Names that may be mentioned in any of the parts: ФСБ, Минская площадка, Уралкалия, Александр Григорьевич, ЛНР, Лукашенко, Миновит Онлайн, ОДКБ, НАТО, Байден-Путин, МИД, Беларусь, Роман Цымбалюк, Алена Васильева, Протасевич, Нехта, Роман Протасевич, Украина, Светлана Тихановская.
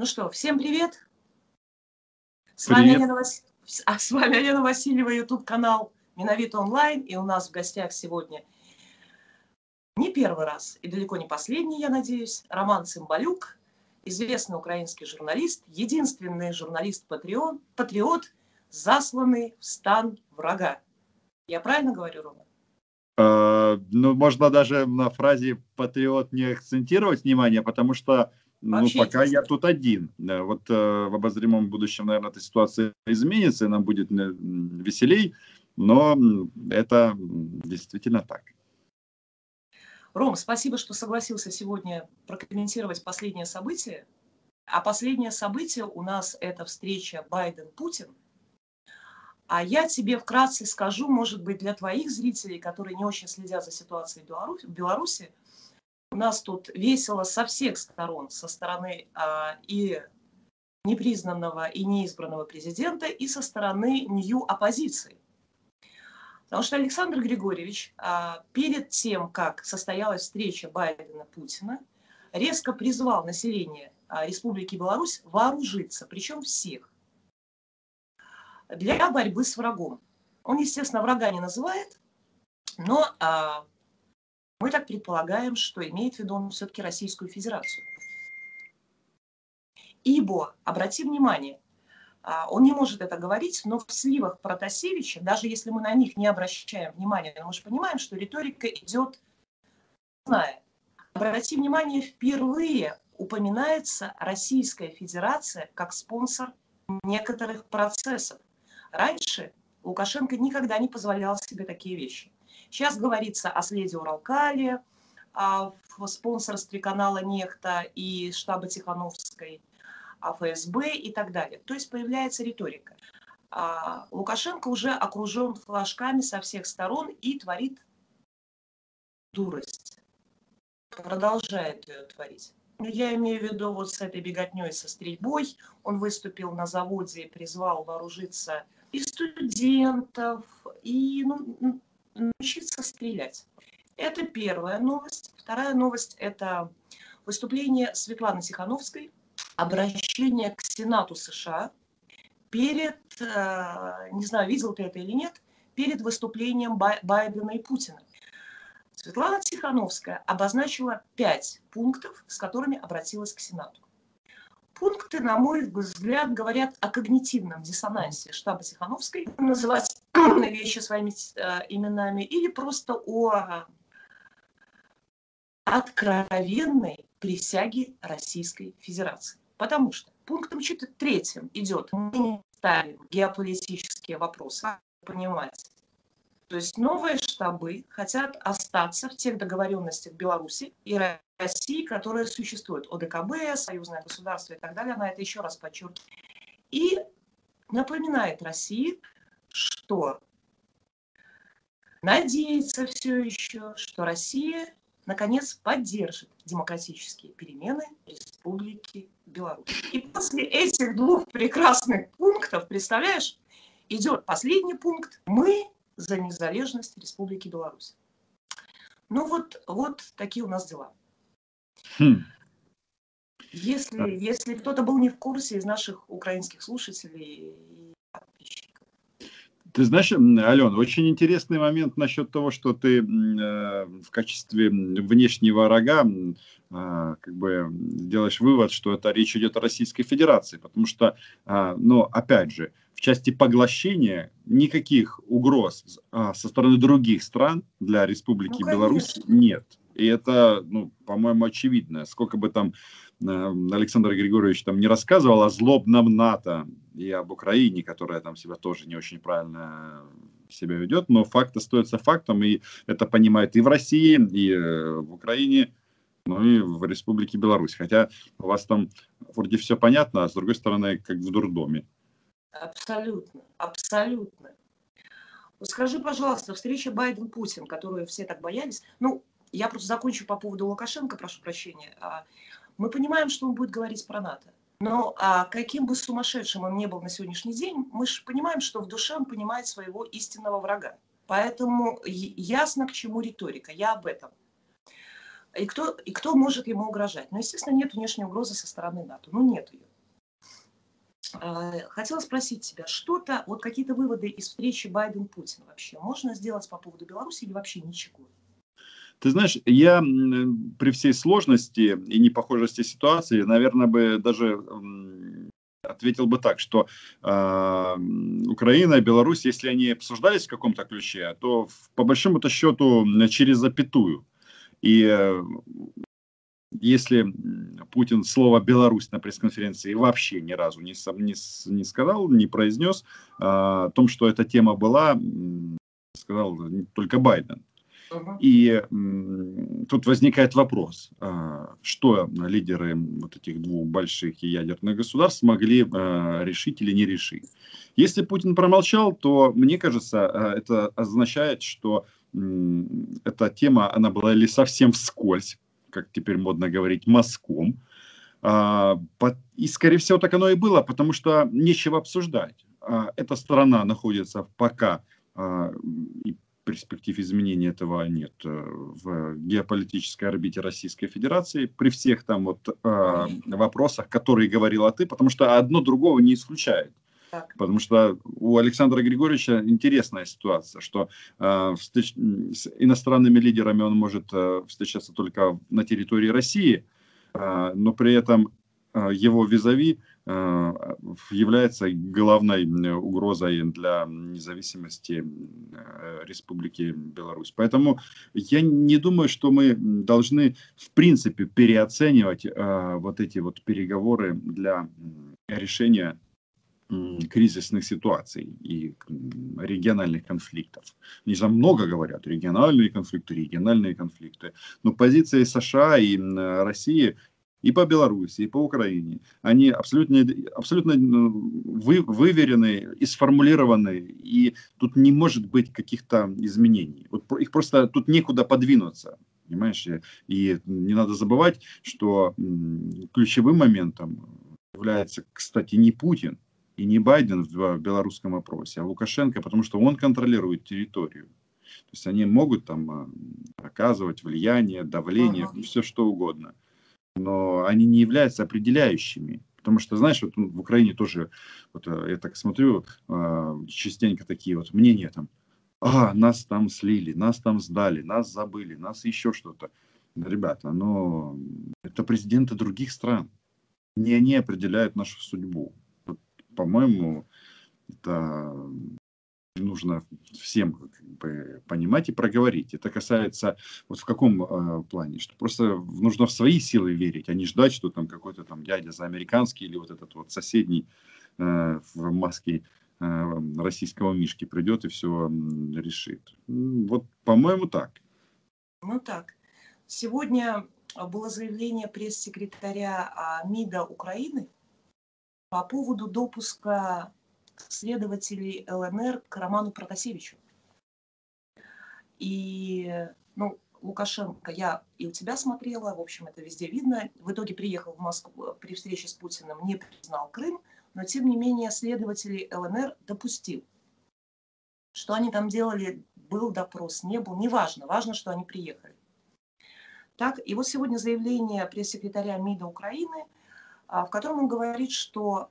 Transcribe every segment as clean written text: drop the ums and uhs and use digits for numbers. Ну что, всем привет! С вами Алена Васильева, YouTube-канал Миновит Онлайн. И у нас в гостях сегодня не первый раз и далеко не последний, я надеюсь, Роман Цымбалюк, известный украинский журналист, единственный журналист-патриот, засланный в стан врага. Я правильно говорю, Рома? Ну, можно даже на фразе «патриот» не акцентировать внимание, потому что... Ну, пока я тут один. Вот в обозримом будущем, наверное, эта ситуация изменится, и нам будет веселей, но это действительно так. Ром, спасибо, что согласился сегодня прокомментировать последнее событие. А последнее событие у нас это встреча Байден-Путин. А я тебе вкратце скажу, может быть, для твоих зрителей, которые не очень следят за ситуацией в Беларуси. У нас тут весело со всех сторон, со стороны и непризнанного, и неизбранного президента, и со стороны нью-оппозиции. Потому что Александр Григорьевич перед тем, как состоялась встреча Байдена-Путина, резко призвал население Республики Беларусь вооружиться, причем всех, для борьбы с врагом. Он, естественно, врага не называет, но... Мы так предполагаем, что имеет в виду он все-таки Российскую Федерацию. Ибо, обрати внимание, он не может это говорить, но в сливах Протасевича, даже если мы на них не обращаем внимания, мы же понимаем, что риторика идет... Обрати внимание, впервые упоминается Российская Федерация как спонсор некоторых процессов. Раньше Лукашенко никогда не позволял себе такие вещи. Сейчас говорится о следе Уралкалия, о спонсорстве канала «Нехта» и штаба Тихановской, о ФСБ и так далее. То есть появляется риторика. Лукашенко уже окружен флажками со всех сторон и творит дурость. Продолжает ее творить. Я имею в виду вот с этой беготней, со стрельбой. Он выступил на заводе и призвал вооружиться и студентов, и... Ну, научиться стрелять. Это первая новость. Вторая новость – это выступление Светланы Тихановской, обращение к Сенату США перед, не знаю, видел ты это или нет, перед выступлением Байдена и Путина. Светлана Тихановская обозначила 5 пунктов, с которыми обратилась к Сенату. Пункты, на мой взгляд, говорят о когнитивном диссонансе штаба Тихановской, называть вещи своими именами, или просто о откровенной присяге Российской Федерации. Потому что пунктом 3 идет, мы не ставим геополитические вопросы, понимать. То есть новые штабы хотят остаться в тех договоренностях Беларуси и России, которые существуют. ОДКБ, союзное государство и так далее. Она это еще раз подчеркивает. И напоминает России, что надеется все еще, что Россия, наконец, поддержит демократические перемены Республики Беларусь. И после этих 2 прекрасных пунктов, представляешь, идет последний пункт. Мы за незалежность Республики Беларусь. Ну вот такие у нас дела. Если кто-то был не в курсе из наших украинских слушателей и подписчиков. Ты знаешь, Алена, очень интересный момент насчет того, что ты в качестве внешнего врага как бы делаешь вывод, что это речь идет о Российской Федерации. Потому что, но опять же, в части поглощения никаких угроз со стороны других стран для Республики Беларусь нет. И это, ну, по-моему, очевидно. Сколько бы там Александр Григорьевич там не рассказывал о злобном НАТО и об Украине, которая там себя тоже не очень правильно себя ведет, но факт остается фактом, и это понимает и в России, и в Украине, ну и в Республике Беларусь. Хотя у вас там вроде все понятно, а с другой стороны, как в дурдоме. Абсолютно, абсолютно. Скажи, пожалуйста, встреча Байден-Путин, которую все так боялись, ну, я просто закончу по поводу Лукашенко, прошу прощения. Мы понимаем, что он будет говорить про НАТО. Но каким бы сумасшедшим он ни был на сегодняшний день, мы же понимаем, что в душе он понимает своего истинного врага. Поэтому ясно, к чему риторика. Я об этом. И кто может ему угрожать? Ну, естественно, нет внешней угрозы со стороны НАТО. Ну, нет ее. Хотела спросить тебя, что-то, вот какие-то выводы из встречи Байден-Путин вообще можно сделать по поводу Беларуси или вообще ничего? Ты знаешь, я при всей сложности и непохожести ситуации, наверное, бы даже ответил бы так, что Украина и Беларусь, если они обсуждались в каком-то ключе, то по большому-то счету через запятую. И если Путин слово «Беларусь» на пресс-конференции вообще ни разу не сказал, не произнес, о том, что эта тема была, сказал только Байден. И тут возникает вопрос, что лидеры вот этих двух больших ядерных государств могли решить или не решить. Если Путин промолчал, то, мне кажется, это означает, что эта тема, она была или совсем вскользь, как теперь модно говорить, мазком. И, скорее всего, так оно и было, потому что нечего обсуждать. Эта страна находится пока... перспектив изменений этого нет в геополитической орбите Российской Федерации при всех там вот вопросах, которые говорила ты, потому что одно другого не исключает. Так. Потому что у Александра Григорьевича интересная ситуация, что с иностранными лидерами он может встречаться только на территории России, но при этом его визави является главной угрозой для независимости Республики Беларусь. Поэтому я не думаю, что мы должны в принципе переоценивать вот эти вот переговоры для решения кризисных ситуаций и региональных конфликтов. Они же много говорят, региональные конфликты, но позиции США и России и по Беларуси, и по Украине, они абсолютно выверены и сформулированы, и тут не может быть каких-то изменений. Вот их просто тут некуда подвинуться, понимаешь? И не надо забывать, что ключевым моментом является, кстати, не Путин и не Байден в белорусском вопросе, а Лукашенко, потому что он контролирует территорию. То есть они могут там оказывать влияние, давление, все что угодно. Но они не являются определяющими. Потому что, знаешь, вот в Украине тоже, вот я так смотрю, частенько такие вот мнения там, нас там слили, нас там сдали, нас забыли, нас еще что-то. Ребята, но это президенты других стран. Не они определяют нашу судьбу. Вот, по-моему, это нужно всем как бы понимать и проговорить. Это касается вот в каком плане, что просто нужно в свои силы верить, а не ждать, что там какой-то там дядя заамериканский или вот этот вот соседний в маске российского мишки придет и все решит. Вот, по-моему, так. Ну так. Сегодня было заявление пресс-секретаря МИДа Украины по поводу допуска следователей ЛНР к Роману Протасевичу. И, Лукашенко, я и у тебя смотрела, в общем, это везде видно. В итоге приехал в Москву при встрече с Путиным, не признал Крым, но, тем не менее, следователей ЛНР допустил. Что они там делали, был допрос, не был, неважно, важно, что они приехали. Так, и вот сегодня заявление пресс-секретаря МИДа Украины, в котором он говорит, что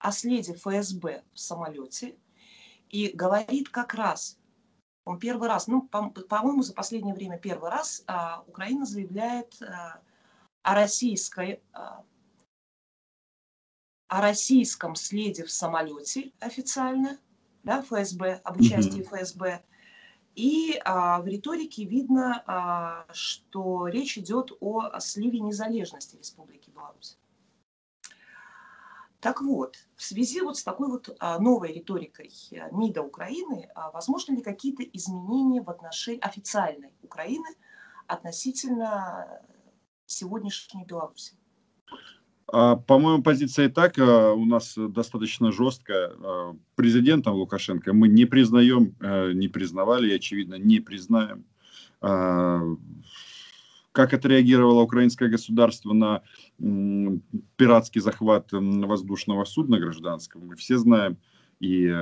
о следе ФСБ в самолете и говорит как раз, он первый раз, по-моему, за последнее время первый раз Украина заявляет о российском следе в самолете официально, да, ФСБ, об участии ФСБ. И в риторике видно, что речь идет о сливе незалежности Республики Беларусь. Так вот, в связи вот с такой вот новой риторикой МИДа Украины, возможно ли какие-то изменения в отношении официальной Украины относительно сегодняшней Беларуси? По-моему, позиция и так у нас достаточно жесткая. Президентом Лукашенко мы не признаем, не признавали, и, очевидно, не признаем. Как отреагировало украинское государство на пиратский захват воздушного судна гражданского, мы все знаем. И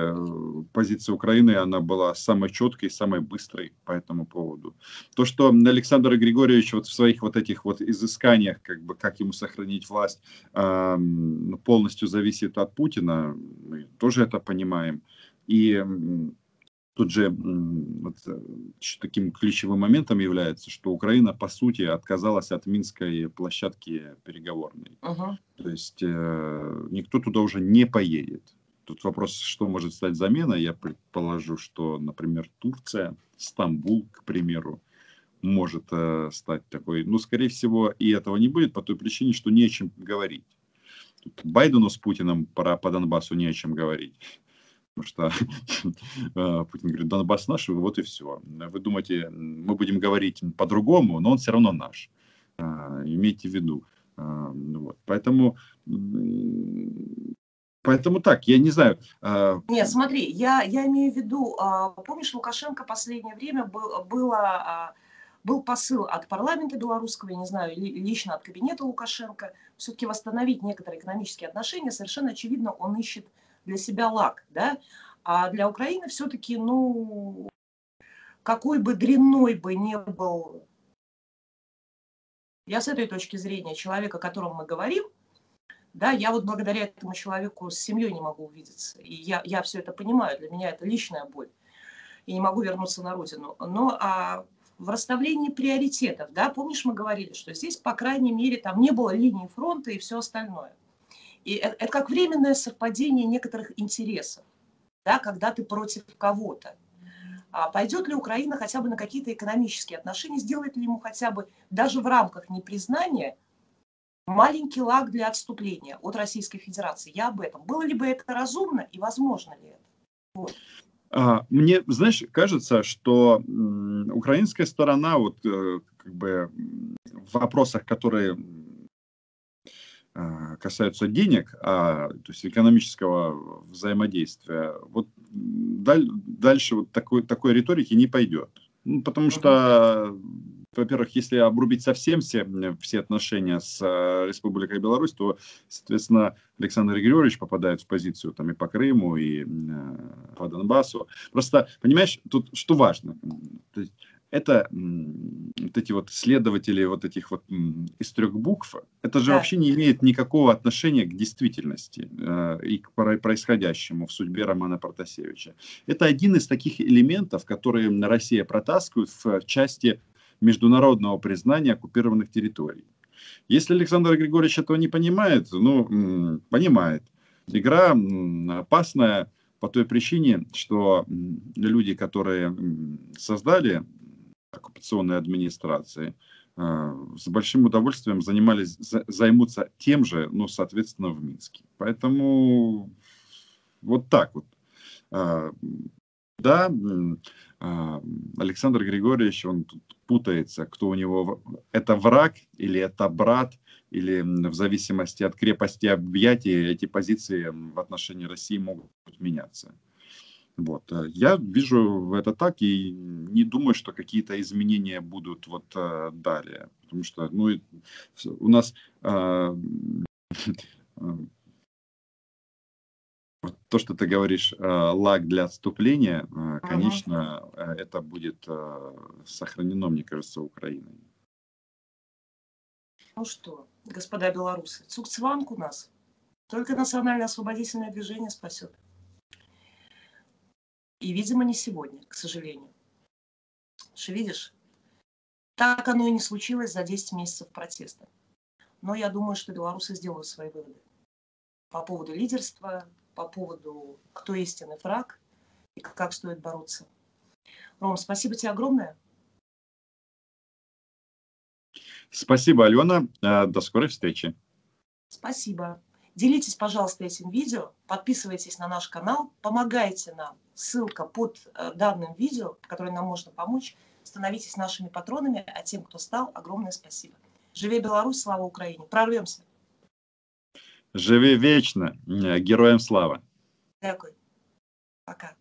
позиция Украины, она была самой четкой, самой быстрой по этому поводу. То, что Александр Григорьевич вот в своих вот этих вот изысканиях, как бы, как ему сохранить власть, полностью зависит от Путина, мы тоже это понимаем. И тут же вот таким ключевым моментом является, что Украина, по сути, отказалась от Минской площадки переговорной. Ага. То есть никто туда уже не поедет. Тут вопрос, что может стать заменой. Я предположу, что, например, Турция, Стамбул, к примеру, может стать такой. Но, скорее всего, и этого не будет по той причине, что не о чем говорить. Тут Байдену с Путиным по Донбассу не о чем говорить. Потому что Путин говорит, Донбасс наш, вот и все. Вы думаете, мы будем говорить по-другому, но он все равно наш. Имейте в виду. Вот. Поэтому так, я не знаю. Нет, смотри, я имею в виду, помнишь, Лукашенко в последнее время был посыл от парламента белорусского, я не знаю, лично от кабинета Лукашенко, все-таки восстановить некоторые экономические отношения. Совершенно очевидно, он ищет для себя лак, да? А для Украины все-таки, ну, какой бы дрянной бы не был, я с этой точки зрения человека, о котором мы говорим, да, я вот благодаря этому человеку с семьей не могу увидеться. И я все это понимаю, для меня это личная боль. И не могу вернуться на родину. Но в расставлении приоритетов, да, помнишь, мы говорили, что здесь, по крайней мере, там не было линии фронта и все остальное. И это как временное совпадение некоторых интересов, да, когда ты против кого-то. А пойдет ли Украина хотя бы на какие-то экономические отношения, сделает ли ему хотя бы, даже в рамках непризнания, маленький лаг для отступления от Российской Федерации. Я об этом. Было ли бы это разумно и возможно ли это? Вот. Мне, знаешь, кажется, что украинская сторона вот как бы в вопросах, которые касаются денег, то есть экономического взаимодействия, вот дальше вот такой риторики не пойдет. Ну, потому что, во-первых, если обрубить совсем все отношения с Республикой Беларусь, то, соответственно, Александр Григорьевич попадает в позицию там и по Крыму, и по Донбассу. Просто, понимаешь, тут что важно? То есть это вот эти вот следователи вот этих вот из трех букв, это же вообще не имеет никакого отношения к действительности и к происходящему в судьбе Романа Протасевича. Это один из таких элементов, которые Россия протаскивает в части международного признания оккупированных территорий. Если Александр Григорьевич этого не понимает, ну, понимает. Игра опасная по той причине, что люди, которые создали оккупационной администрации, с большим удовольствием займутся тем же, ну, соответственно, в Минске. Поэтому вот так вот. Да, Александр Григорьевич, он тут путается, кто у него, это враг или это брат, или в зависимости от крепости объятий эти позиции в отношении России могут меняться. Вот. Я вижу это так и не думаю, что какие-то изменения будут вот далее. Потому что ну, у нас то, что ты говоришь, лаг для отступления, конечно, это будет сохранено, мне кажется, Украиной. Ну что, господа белорусы, цук-цванг у нас. Только национально-освободительное движение спасет. И, видимо, не сегодня, к сожалению. Потому что, видишь, так оно и не случилось за 10 месяцев протеста. Но я думаю, что белорусы сделают свои выводы по поводу лидерства, по поводу, кто истинный враг и как стоит бороться. Ром, спасибо тебе огромное. Спасибо, Алена. До скорой встречи. Спасибо. Делитесь, пожалуйста, этим видео, подписывайтесь на наш канал, помогайте нам. Ссылка под данным видео, в которой нам можно помочь. Становитесь нашими патронами, а тем, кто стал, огромное спасибо. Живи Беларусь, слава Украине. Прорвемся. Живи вечно. Героям слава. Дякую. Пока.